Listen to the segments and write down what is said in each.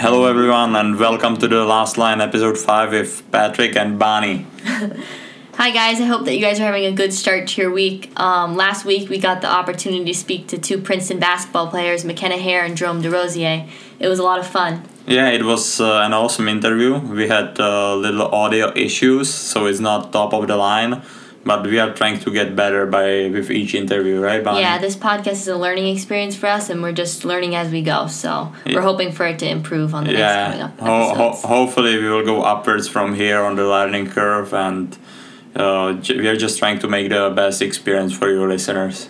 Hello everyone and welcome to The Last Line, episode 5 with Patrick and Bonnie. Hi guys, I hope that you guys are having a good start to your week. Last week we got the opportunity to speak to two Princeton basketball players, McKenna Haire and Jerome Desrosiers. It was a lot of fun. Yeah, it was an awesome interview. We had little audio issues, so it's not top of the line. But we are trying to get better with each interview, right, Bonnie? Yeah, this podcast is a learning experience for us, and we're just learning as we go. So we're hoping for it to improve on the next coming up episodes. Hopefully we will go upwards from here on the learning curve, and we are just trying to make the best experience for your listeners.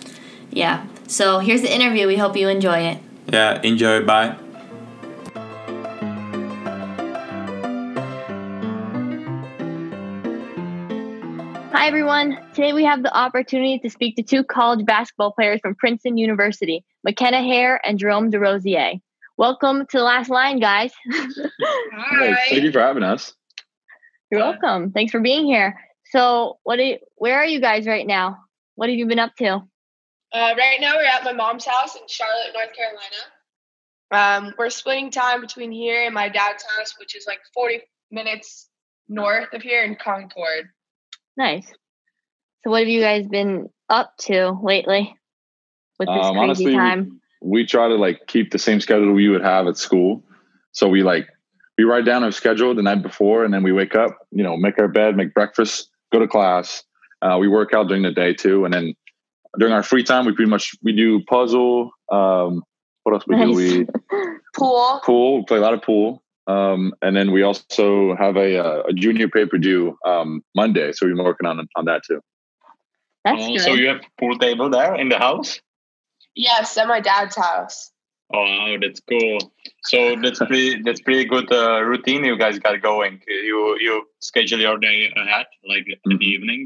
Yeah, so here's the interview. We hope you enjoy it. Yeah, enjoy. Bye. Hi, everyone. Today we have the opportunity to speak to two college basketball players from Princeton University, McKenna Haire and Jerome Desrosiers. Welcome to The Last Line, guys. Hi. Thank you for having us. You're welcome. Thanks for being here. So where are you guys right now? What have you been up to? Right now we're at my mom's house in Charlotte, North Carolina. We're splitting time between here and my dad's house, which is like 40 minutes north of here in Concord. Nice. So what have you guys been up to lately with this crazy time? We try to keep the same schedule we would have at school. So we write down our schedule the night before, and then we wake up, make our bed, make breakfast, go to class. We work out during the day too. And then during our free time, we do puzzle. What else do we do? Pool. We play a lot of pool. And then we also have a junior paper due Monday, so we've been working on that too. That's good. So you have a pool table there in the house? Yes, at my dad's house. Oh, wow, that's cool. So that's pretty good routine you guys got going. You schedule your day ahead, in the evening.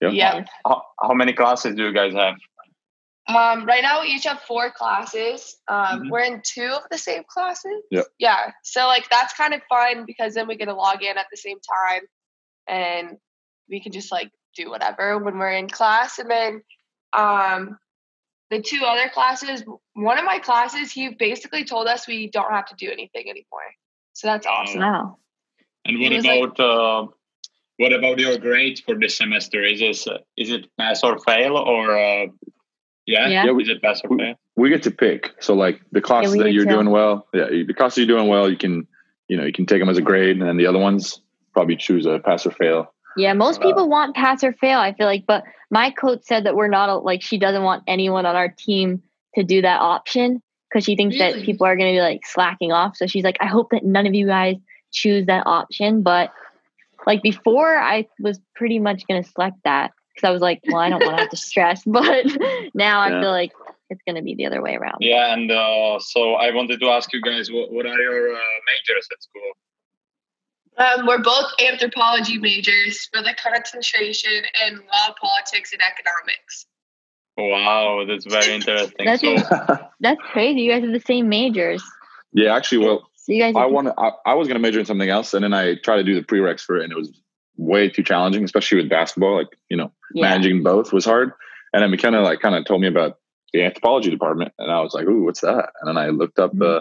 Yeah. Yep. How many classes do you guys have? Right now we each have 4 classes. We're in 2 of the same classes. Yep. Yeah. So that's kind of fun because then we get to log in at the same time and we can just do whatever when we're in class. And then, the 2 other classes, one of my classes, he basically told us we don't have to do anything anymore. So that's awesome. Wow. And what about your grades for this semester? Is it pass or fail or, Yeah. We get to pick. So the classes that you're doing well, the classes you're doing well, you can take them as a grade, and then the other ones probably choose a pass or fail. Yeah, most people want pass or fail, I feel like, but my coach said that we're not she doesn't want anyone on our team to do that option because she thinks that people are going to be slacking off. So she's like, I hope that none of you guys choose that option. But before, I was pretty much going to select that. Because I was I don't want to have to stress, but now I feel like it's going to be the other way around. Yeah, and so I wanted to ask you guys, what are your majors at school? We're both anthropology majors with a concentration in law, politics, and economics. Wow, that's very interesting. That's crazy. You guys have the same majors. Yeah, actually, so you guys I was going to major in something else, and then I tried to do the prereqs for it, and it was way too challenging, especially with basketball. Managing both was hard. And then McKenna kind of told me about the anthropology department, and I was like, "Ooh, what's that?" And then I looked up what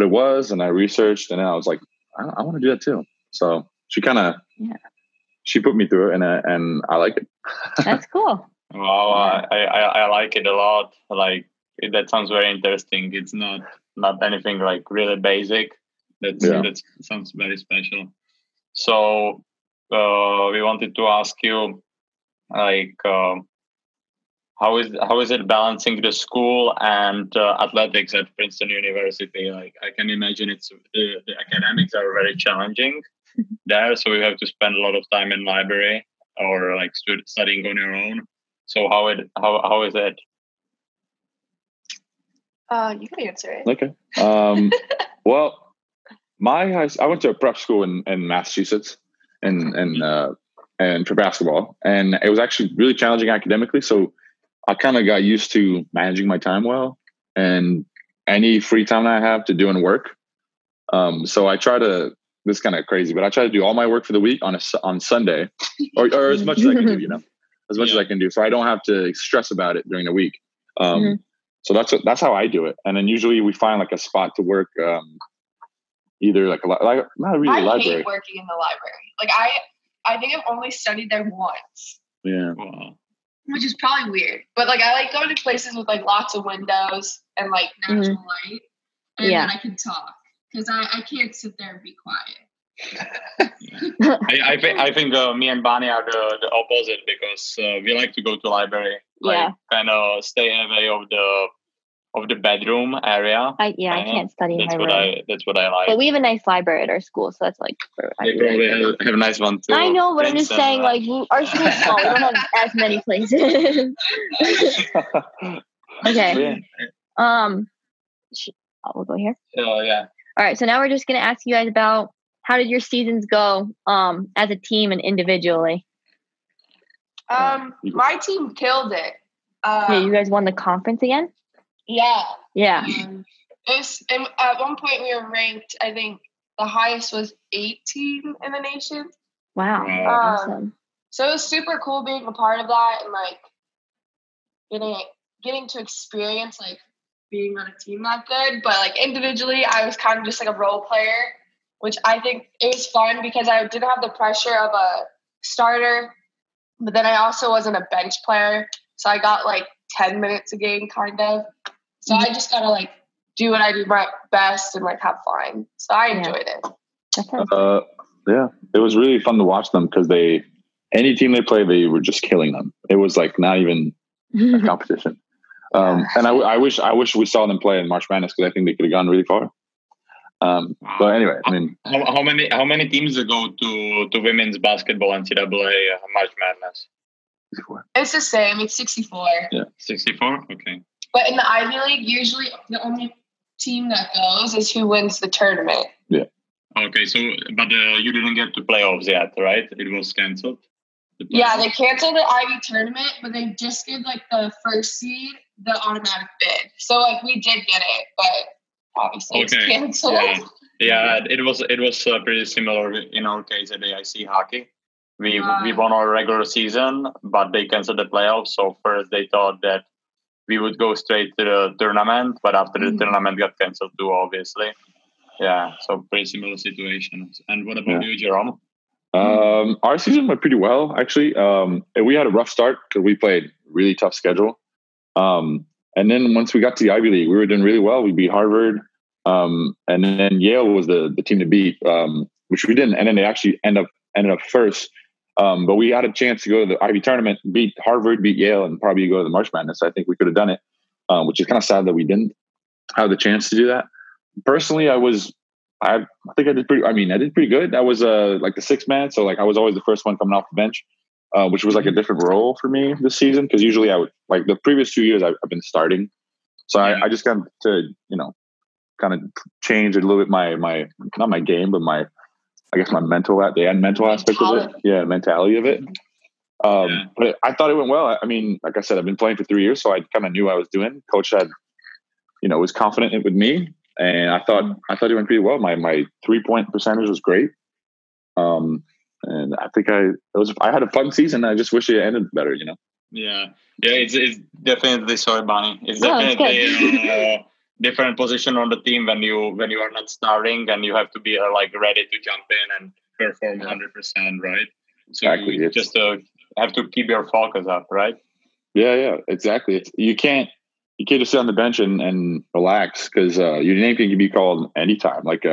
it was, and I researched, and then I was like, "I want to do that too." So she she put me through it, and I like it. That's cool. Wow, yeah. I like it a lot. That sounds very interesting. It's not anything really basic. That sounds very special. So. We wanted to ask you, how is it balancing the school and athletics at Princeton University? I can imagine it's the academics are very challenging there, so you have to spend a lot of time in library or studying on your own. So how is it? You can answer it. Okay. Well, I went to a prep school in Massachusetts. And for basketball, and it was actually really challenging academically. So I kind of got used to managing my time well, and any free time I have to doing work. So I try to. This is kind of crazy, but I try to do all my work for the week on Sunday, or as much as I can do. As much as I can do, so I don't have to stress about it during the week. So that's how I do it. And then usually we find a spot to work. either like a library. Not really a library. I hate working in the library. Like I think I've only studied there once. Yeah. Wow. Which is probably weird, but like I like going to places with like lots of windows and like natural light, and then I can talk because I can't sit there and be quiet. Yeah. I think me and Bonnie are the opposite because we like to go to library, kind of stay away of the bedroom area. I can't study. That's what I like. But we have a nice library at our school, so that's like. They probably have a nice one too. I know, but I'm just saying, like, our school's small. We don't have as many places. Okay. Yeah. We'll go here. Oh yeah. All right, so now we're just gonna ask you guys about how did your seasons go, as a team and individually. My team killed it. You guys won the conference again. Yeah. Yeah. At one point we were ranked, I think the highest was 18 in the nation. Wow. Awesome. So it was super cool being a part of that and like getting to experience like being on a team that good. But like individually I was kind of just like a role player, which I think it was fun because I didn't have the pressure of a starter, but then I also wasn't a bench player. So I got like 10 minutes a game kind of. So I just gotta like do what I do my best and like have fun. So I enjoyed it. Yeah, it was really fun to watch them because any team they played, they were just killing them. It was like not even a competition. And I wish we saw them play in March Madness because I think they could have gone really far. But anyway, I mean, how many teams go to women's basketball NCAA March Madness? 64. It's the same. It's 64. Yeah, 64. Okay. But in the Ivy League, usually the only team that goes is who wins the tournament. Yeah. Okay, so, but you didn't get to playoffs yet, right? It was canceled? They canceled the Ivy tournament, but they just gave, like, the first seed the automatic bid. So, like, we did get it, but obviously it's canceled. Yeah, it was pretty similar in our case at AIC hockey. We won our regular season, but they canceled the playoffs. So, first they thought that we would go straight to the tournament, but after the tournament got canceled too, obviously. Yeah, so pretty similar situation. And what about you, Jerome? Our season went pretty well, actually. We had a rough start because we played really tough schedule. And then once we got to the Ivy League, we were doing really well. We beat Harvard. And then Yale was the team to beat, which we didn't. And then they actually ended up first. But we had a chance to go to the Ivy tournament, beat Harvard, beat Yale, and probably go to the March Madness. I think we could have done it, which is kind of sad that we didn't have the chance to do that. Personally, I did pretty good. I was like the sixth man, so like I was always the first one coming off the bench, which was like a different role for me this season because usually I would like the previous 2 years I've been starting, so I just got to kind of change a little bit my not my game but my. I guess my mental aspect of it. Yeah, mentality of it. But I thought it went well. I mean, like I said, I've been playing for 3 years, so I kind of knew what I was doing. Coach had, was confident with me, and I thought it went pretty well. My 3-point percentage was great, and I think I had a fun season. I just wish it ended better, Yeah, it's definitely sorry, Bonnie. It's definitely. Different position on the team when you are not starting and you have to be like ready to jump in and perform 100%, right? So exactly. You just have to keep your focus up, right? Yeah, exactly. You can't just sit on the bench and relax because your name can be called anytime. Like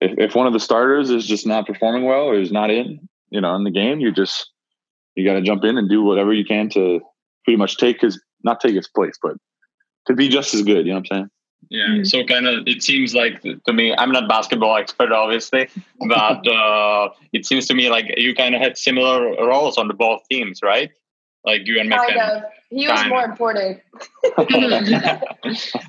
if one of the starters is just not performing well or is not in, in the game, you got to jump in and do whatever you can to pretty much not take his place, but to be just as good, you know what I'm saying? Yeah, So kind of it seems like to me, I'm not basketball expert, obviously, but it seems to me like you kind of had similar roles on the both teams, right? Like you and McKenna. Kind of. He was more important.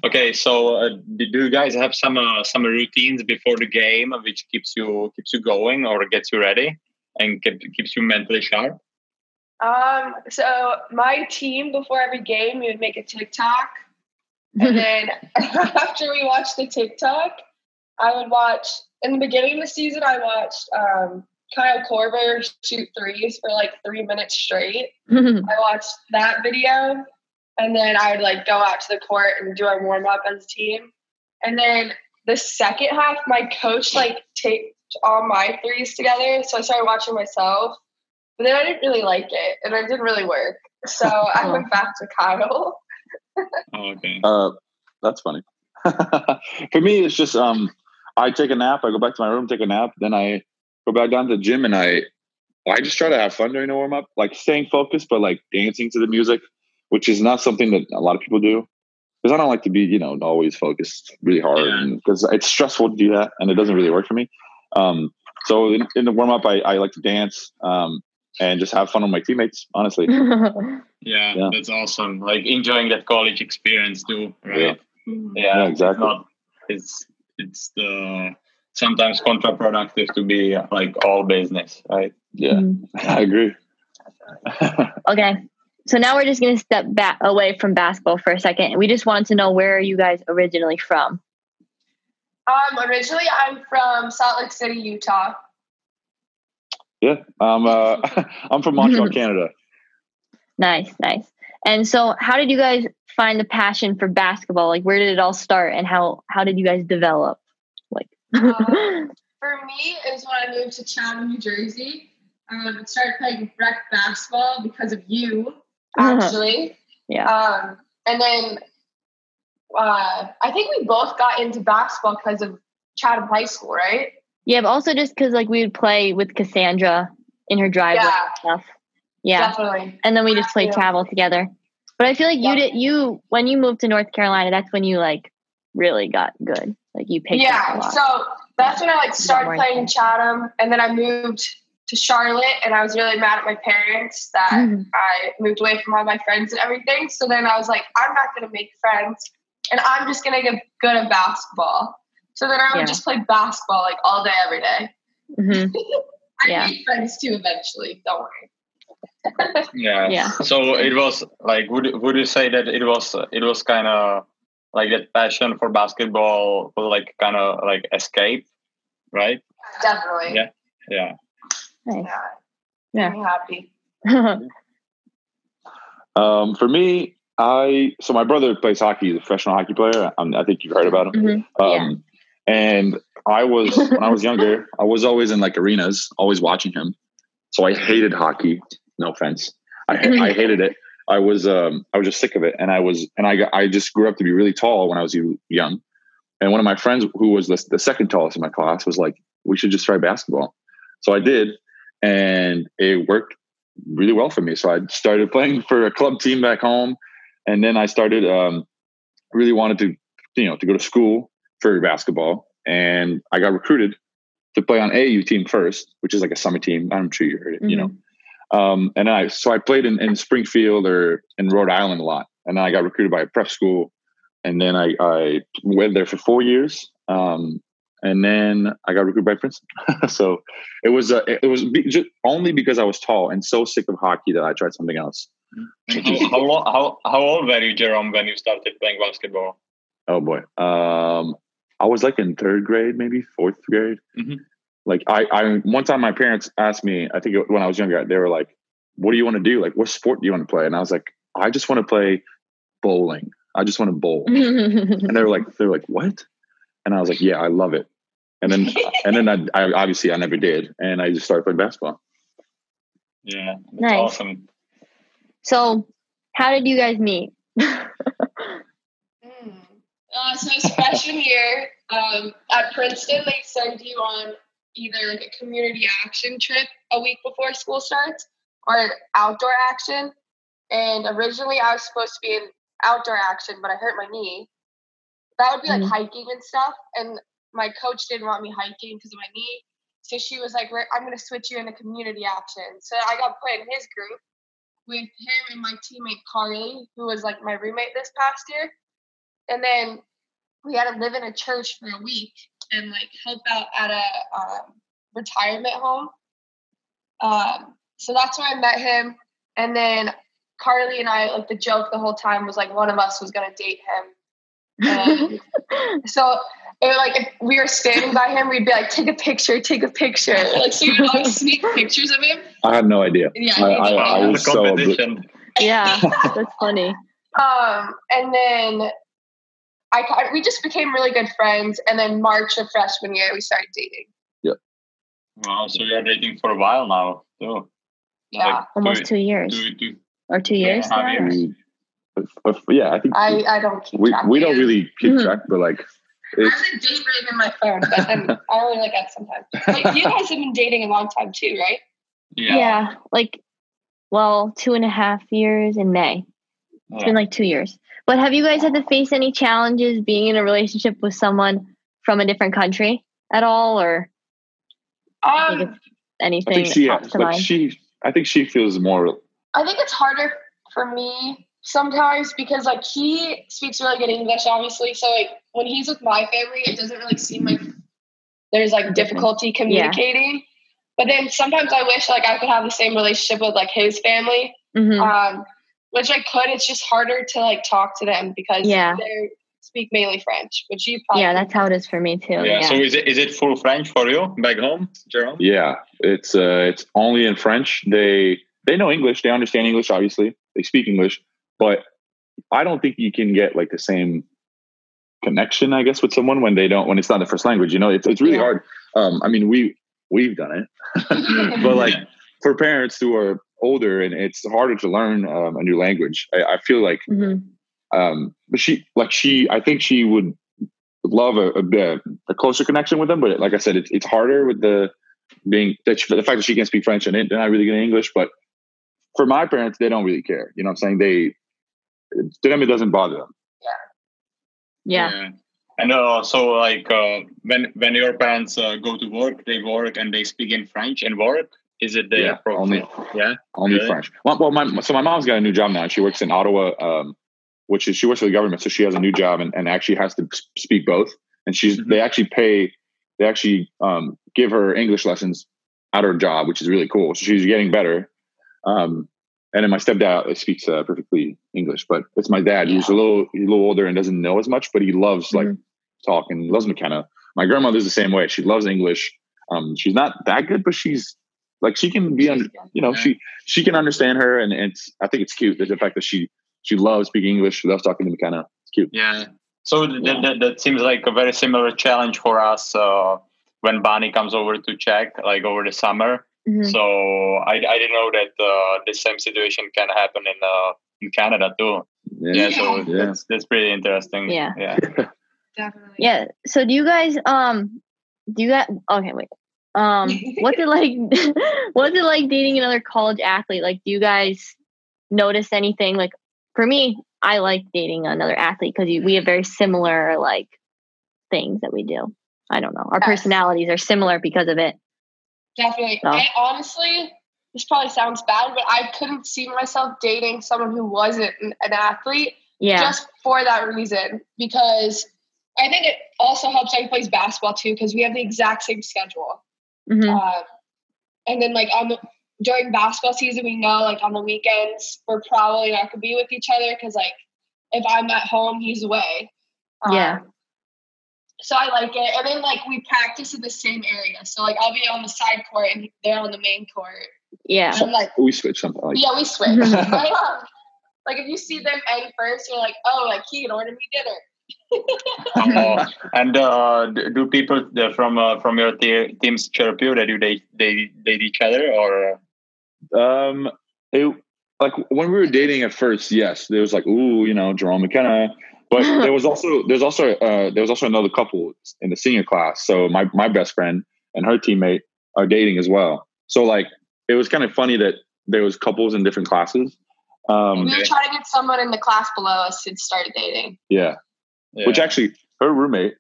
Okay, so do you guys have some routines before the game which keeps you going or gets you ready and keeps you mentally sharp? So my team, before every game, we would make a TikTok. And then after we watched the TikTok, I would watch, in the beginning of the season, I watched Kyle Korver shoot threes for like 3 minutes straight. I watched that video. And then I would like go out to the court and do our warm up as a team. And then the second half, my coach like taped all my threes together, so I started watching myself. But then I didn't really like it, and it didn't really work. So I went back to Kyle. Oh, okay. That's funny. For me, it's just I take a nap. I go back to my room, take a nap. Then I go back down to the gym, and I just try to have fun during the warm-up. Like, staying focused, but, like, dancing to the music, which is not something that a lot of people do. Because I don't like to be, you know, always focused really hard. Because it's stressful to do that, and it doesn't really work for me. So in the warm-up, I like to dance and just have fun with my teammates, honestly. Yeah, that's awesome. Like, enjoying that college experience too, right? Yeah, exactly. It's the sometimes counterproductive to be like all business, right? Yeah, I agree. Okay, so now we're just going to step back away from basketball for a second. We just wanted to know, where are you guys originally from? Originally, I'm from Salt Lake City, Utah. Yeah, I'm from Montreal, Canada. Nice. And so how did you guys find the passion for basketball? Like, where did it all start, and how did you guys develop? Like, for me, it was when I moved to Chatham, New Jersey. I started playing rec basketball because of you, actually. Yeah. And then I think we both got into basketball because of Chatham High School, right? Yeah, but also just because, like, we would play with Cassandra in her driveway and stuff. Yeah, definitely. And then we just played travel together. But I feel like you when you moved to North Carolina, that's when you, like, really got good. Like, you picked up a lot. So that's when I, like, started playing in Chatham, and then I moved to Charlotte, and I was really mad at my parents that I moved away from all my friends and everything. So then I was like, I'm not going to make friends, and I'm just going to get good at basketball. So then I would just play basketball, like, all day, every day. I made friends, too, eventually. Don't worry. So it was like, would you say that it was kind of like that passion for basketball was like kind of like escape, right? Definitely. Yeah. Nice. Yeah. I'm happy. For me, so my brother plays hockey. He's a professional hockey player. I think you've heard about him. And when I was younger, I was always in, like, arenas, always watching him. So I hated hockey. No offense. I hated it. I was just sick of it. And I just grew up to be really tall when I was young. And one of my friends, who was the second tallest in my class, was like, we should just try basketball. So I did. And it worked really well for me. So I started playing for a club team back home. And then I started, really wanted to, to go to school for basketball. And I got recruited to play on AAU team first, which is like a summer team. I'm sure you heard it, And so I played in Springfield or in Rhode Island a lot. And then I got recruited by a prep school. And then I went there for 4 years. And then I got recruited by Princeton. So it was only because I was tall and so sick of hockey that I tried something else. How old were you, Jerome, when you started playing basketball? Oh, boy. I was like in third grade, maybe fourth grade. Like, I one time my parents asked me, I think when I was younger, they were like, what do you want to do? Like, what sport do you want to play? And I was like, I just want to play bowling. I just want to bowl. And they were like, what? And I was like, yeah, I love it. And then I obviously I never did. And I just started playing basketball. Yeah. That's awesome. So how did you guys meet? So freshman year at Princeton, they send you on either like a community action trip a week before school starts or an outdoor action. And originally I was supposed to be in outdoor action, but I hurt my knee. That would be like hiking and stuff. And my coach didn't want me hiking because of my knee. So she was like, I'm going to switch you into community action. So I got put in his group with him and my teammate Carly, who was like my roommate this past year. And then we had to live in a church for a week and like help out at a retirement home. So that's where I met him. And then Carly and I, like the joke the whole time was like one of us was going to date him. And so it was like if we were standing by him, we'd be like, take a picture. Like, so you'd always sneak pictures of him. I had no idea. Yeah, I was so yeah, that's funny. And then we just became really good friends. And then March of freshman year, we started dating. Yeah. Wow. So you're dating for a while now. So yeah. Like almost two years. Yeah, I think I don't keep track. We don't really keep track, but like it's, I wasn't just reading in my phone, but then I only look at sometimes. Like, you guys have been dating a long time too, right? Yeah, like 2.5 years in May. It's been like 2 years. But have you guys had to face any challenges being in a relationship with someone from a different country at all, or anything? I think she feels more. I think it's harder for me sometimes because like he speaks really good English, obviously. So like when he's with my family, it doesn't really seem like there's like difficulty communicating. Yeah. But then sometimes I wish like I could have the same relationship with like his family, which I could. It's just harder to like talk to them because they speak mainly French. Which you probably that's how it is for me too. Yeah. So is it full French for you back home, Jerome? Yeah, it's only in French. They know English. They understand English. Obviously, they speak English. But I don't think you can get like the same connection, I guess, with someone when it's not the first language. You know, it's really hard. I mean, we've done it but like for parents who are older, and it's harder to learn a new language, I feel like. But I think she would love a closer connection with them, but like I said, it's harder with the fact that she can't speak French and they're not really good at English. But for my parents, they don't really care, you know what I'm saying? To them, it doesn't bother them. Yeah. And also, like, when your parents go to work, they work and they speak in French and work. Is it their problem? Only really? French. Well, so my mom's got a new job now. She works in Ottawa, she works for the government. So she has a new job and actually has to speak both. And they actually give her English lessons at her job, which is really cool. So she's getting better. And then my stepdad speaks perfectly English, but it's my dad. He's a little older and doesn't know as much, but he loves like talking. He loves McKenna. My grandmother's the same way. She loves English. She's not that good, but she's like, she can be, she can understand her. And I think it's cute. The fact that she loves speaking English. She loves talking to McKenna. It's cute. Yeah. So that seems like a very similar challenge for us when Bonnie comes over to Czech, like over the summer. Mm-hmm. So I didn't know that the same situation can happen in Canada too. Yeah. So that's pretty interesting. Yeah. Definitely. Yeah. So do you guys what's it like? What's it like dating another college athlete? Like, do you guys notice anything? Like, for me, I like dating another athlete because we have very similar like things that we do. I don't know. Our personalities are similar because of it. Definitely. No. I honestly, this probably sounds bad, but I couldn't see myself dating someone who wasn't an athlete just for that reason, because I think it also helps I plays basketball too, because we have the exact same schedule. Mm-hmm. And then like during basketball season, we know like on the weekends, we're probably not going to be with each other because like if I'm at home, he's away. So I like it. And then, like, we practice in the same area. So, like, I'll be on the side court and they're on the main court. Yeah. And, like, we switch something. Like we switch. Like, if you see them end first, you're like, oh, like, he can order me dinner. And do people from your teams chirp you that they date each other? Or? When we were dating at first, yes. There was, like, ooh, you know, Jerome McKenna. But there was also another couple in the senior class. So my best friend and her teammate are dating as well. So like it was kind of funny that there was couples in different classes. We were trying to get someone in the class below us to start dating. Yeah. Which actually her roommate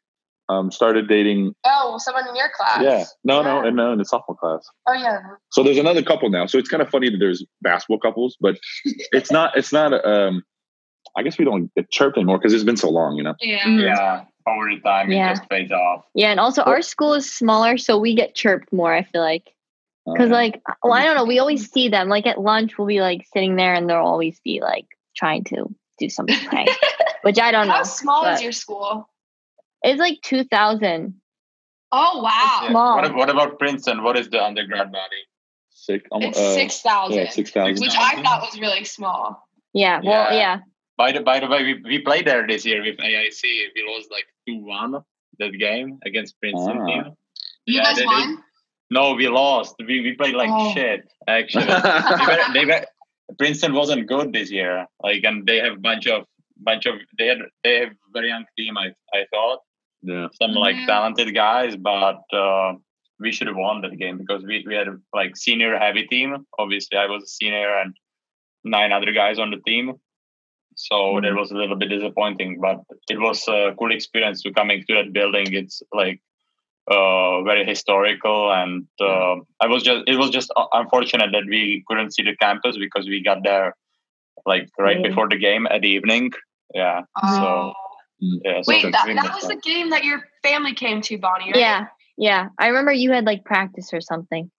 started dating. Oh, someone in your class. Yeah. No, in the sophomore class. Oh yeah. So there's another couple now. So it's kind of funny that there's basketball couples, but it's not. I guess we don't get chirped anymore because it's been so long, you know? Yeah. Over the time, it just fades off. Yeah, and also our school is smaller, so we get chirped more, I feel like. Because, I don't know. We always see them. Like, at lunch, we'll be, like, sitting there, and they'll always be, like, trying to do something prank, which I don't know. How small is your school? It's, like, 2,000. Oh, wow. Yeah. Small. What about Princeton? What is the undergrad body? 6,000. Yeah, 6,000. Which I thought was really small. Yeah, well, yeah. By the way, we played there this year with AIC. We lost like 2-1 that game against Princeton team. You guys won? No, we lost. We played like shit, actually. they were, Princeton wasn't good this year. Like, and they have bunch of they have very young team. I thought some talented guys, but we should have won that game because we had like senior heavy team. Obviously, I was a senior and 9 other guys on the team. So that was a little bit disappointing, but it was a cool experience to coming to that building. It's like very historical, and it was just unfortunate that we couldn't see the campus because we got there like right before the game at the evening. Yeah. So wait, that was the game that your family came to, Bonnie, right? Yeah. Yeah. I remember you had like practice or something.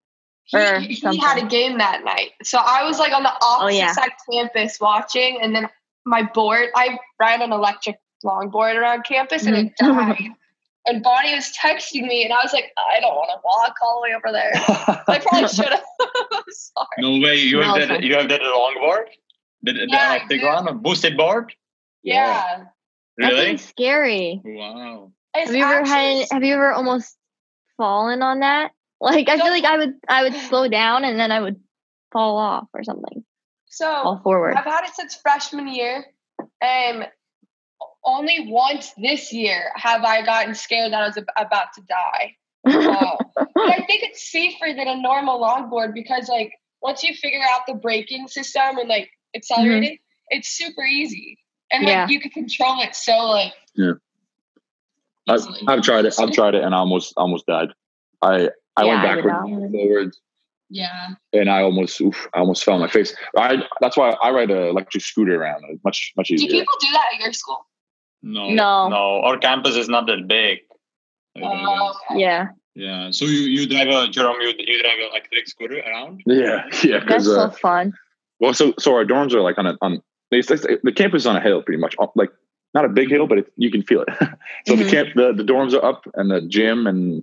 He had a game that night. So I was like on the opposite side of campus watching, and then my board, I ride an electric longboard around campus and it died. And Bonnie was texting me and I was like, I don't want to walk all the way over there. So I probably should have. Sorry. No way. You have that longboard? The electric one? A boosted board? Yeah. Really? That's scary. Wow. Have you ever almost fallen on that? Like, I feel like I would slow down and then I would fall off or something. So fall forward. I've had it since freshman year. Only once this year have I gotten scared that I was about to die. But I think it's safer than a normal longboard because, like, once you figure out the braking system and, like, accelerating, it's super easy. And, like, you can control it so, like... Yeah. I've tried it and almost died. I went backwards and forwards. Yeah. And I almost fell on my face. That's why I ride an electric scooter around. It's much easier. Do people do that at your school? No. Our campus is not that big. Okay. Yeah. Yeah. So you drive Jerome, you drive an electric scooter around? Yeah. That's so fun. Well, so our dorms are like the campus is on a hill pretty much, like not a big hill, but you can feel it. So the dorms are up, and the gym and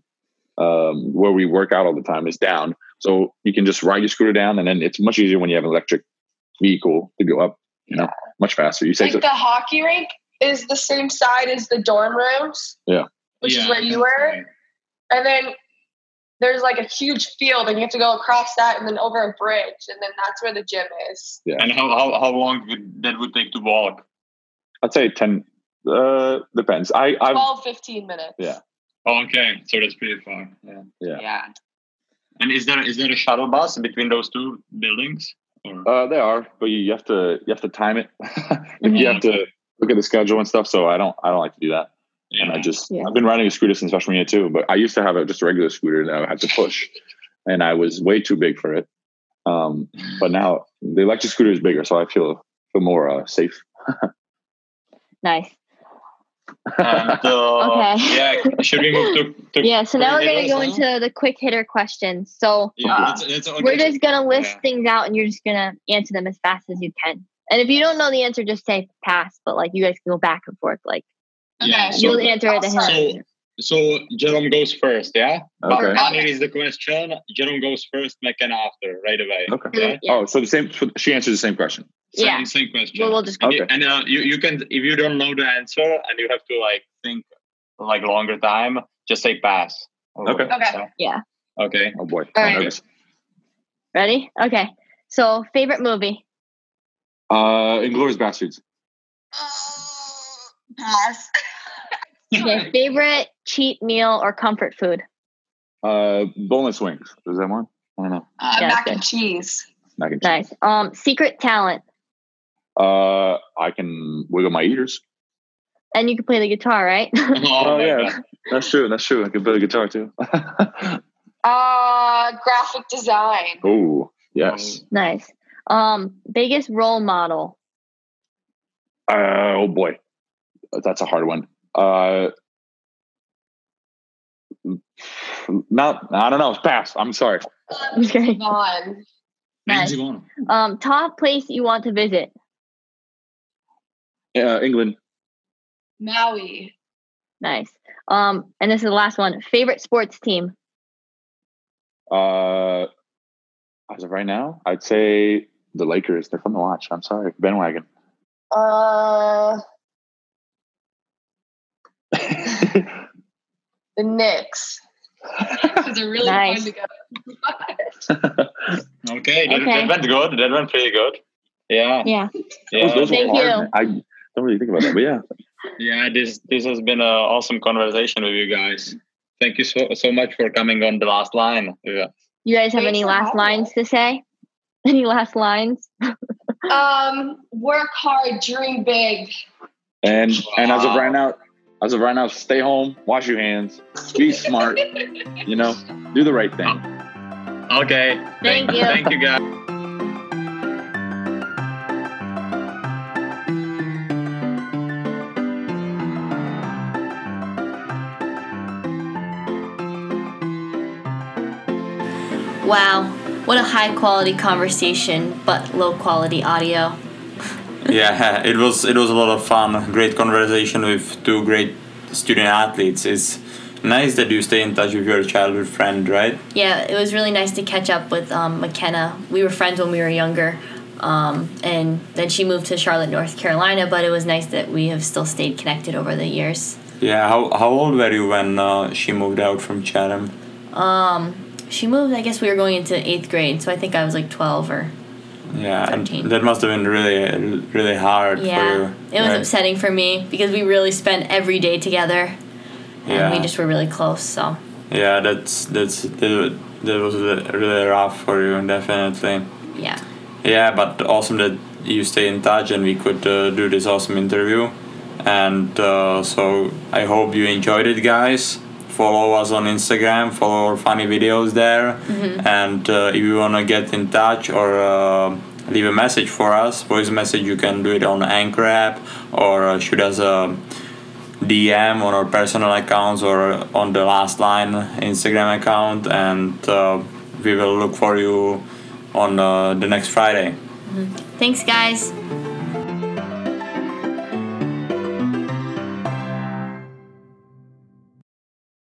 where we work out all the time is down. So you can just ride your scooter down, and then it's much easier when you have an electric vehicle to go up, you know, much faster. You say like the hockey rink is the same side as the dorm rooms, which is where you were. And then there's like a huge field, and you have to go across that and then over a bridge, and then that's where the gym is. Yeah. And how long would that take to walk? I'd say 10, depends. 12, 15 minutes. Yeah. Oh, okay. So that's pretty far. Yeah. And is there a shuttle bus between those two buildings? Or? There are, but you have to time it. You have to look at the schedule and stuff. So I don't like to do that. Yeah. And I've been riding a scooter since freshman year too. But I used to have just a regular scooter that I had to push, and I was way too big for it. But now the electric scooter is bigger, so I feel more safe. Nice. And, okay. Yeah. Should we move to So now we're gonna go into the quick hitter questions. So it's we're just gonna list things out, and you're just gonna answer them as fast as you can. And if you don't know the answer, just say pass. But like you guys can go back and forth. Like you'll answer it. So Jerome goes first. Yeah. Okay. Bonnie is the question. Jerome goes first. McKenna after right away. Okay. Yeah. Oh, so the same. She answers the same question. Same question. We'll just you can, if you don't know the answer and you have to like think like longer time, just say pass. Okay. Oh boy. All right. Ready? Okay. So favorite movie? Inglourious Bastards. Pass. Okay. Favorite cheap meal or comfort food? Boneless wings. Is that one? I don't know. Mac and cheese. Nice. Secret talent. I can wiggle my ears. And you can play the guitar, right? Oh yeah, that's true. I can play the guitar too. Graphic design. Oh yes. Nice. Biggest role model. Oh boy, that's a hard one. I don't know. Pass. I'm sorry. Okay. Nice. Top place you want to visit? England. Maui. Nice. And this is the last one. Favorite sports team? As of right now, I'd say the Lakers. They're fun to watch. I'm sorry. Bandwagon. The Knicks. This is a really nice. Fun to go. Okay, that went good. That went pretty good. Yeah. Those were hard. I don't really think about that, but yeah. Yeah, this has been an awesome conversation with you guys. Thank you so much for coming on The Last Line. Yeah. You guys have any last lines to say? Any last lines? Work hard, dream big. And as of right now, stay home, wash your hands, be smart, do the right thing. Okay. Thank you. Thank you, guys. Wow, what a high quality conversation, but low quality audio. Yeah, it was a lot of fun. Great conversation with two great student athletes. It's nice that you stay in touch with your childhood friend, right? Yeah, it was really nice to catch up with McKenna. We were friends when we were younger, and then she moved to Charlotte, North Carolina, but it was nice that we have still stayed connected over the years. Yeah, how old were you when she moved out from Chatham? She moved, I guess we were going into 8th grade, so I think I was like 12 or 13. And that must have been really, really hard for you. It was upsetting for me because we really spent every day together, and we just were really close, so. Yeah, that was really rough for you, definitely. Yeah. Yeah, but awesome that you stay in touch and we could do this awesome interview. And so I hope you enjoyed it, guys. Follow us on Instagram, follow our funny videos there. Mm-hmm. And if you want to get in touch or leave a message for us, voice message, you can do it on Anchor App or shoot us a DM on our personal accounts or on The Last Line Instagram account. And we will look for you on the next Friday. Mm-hmm. Thanks, guys.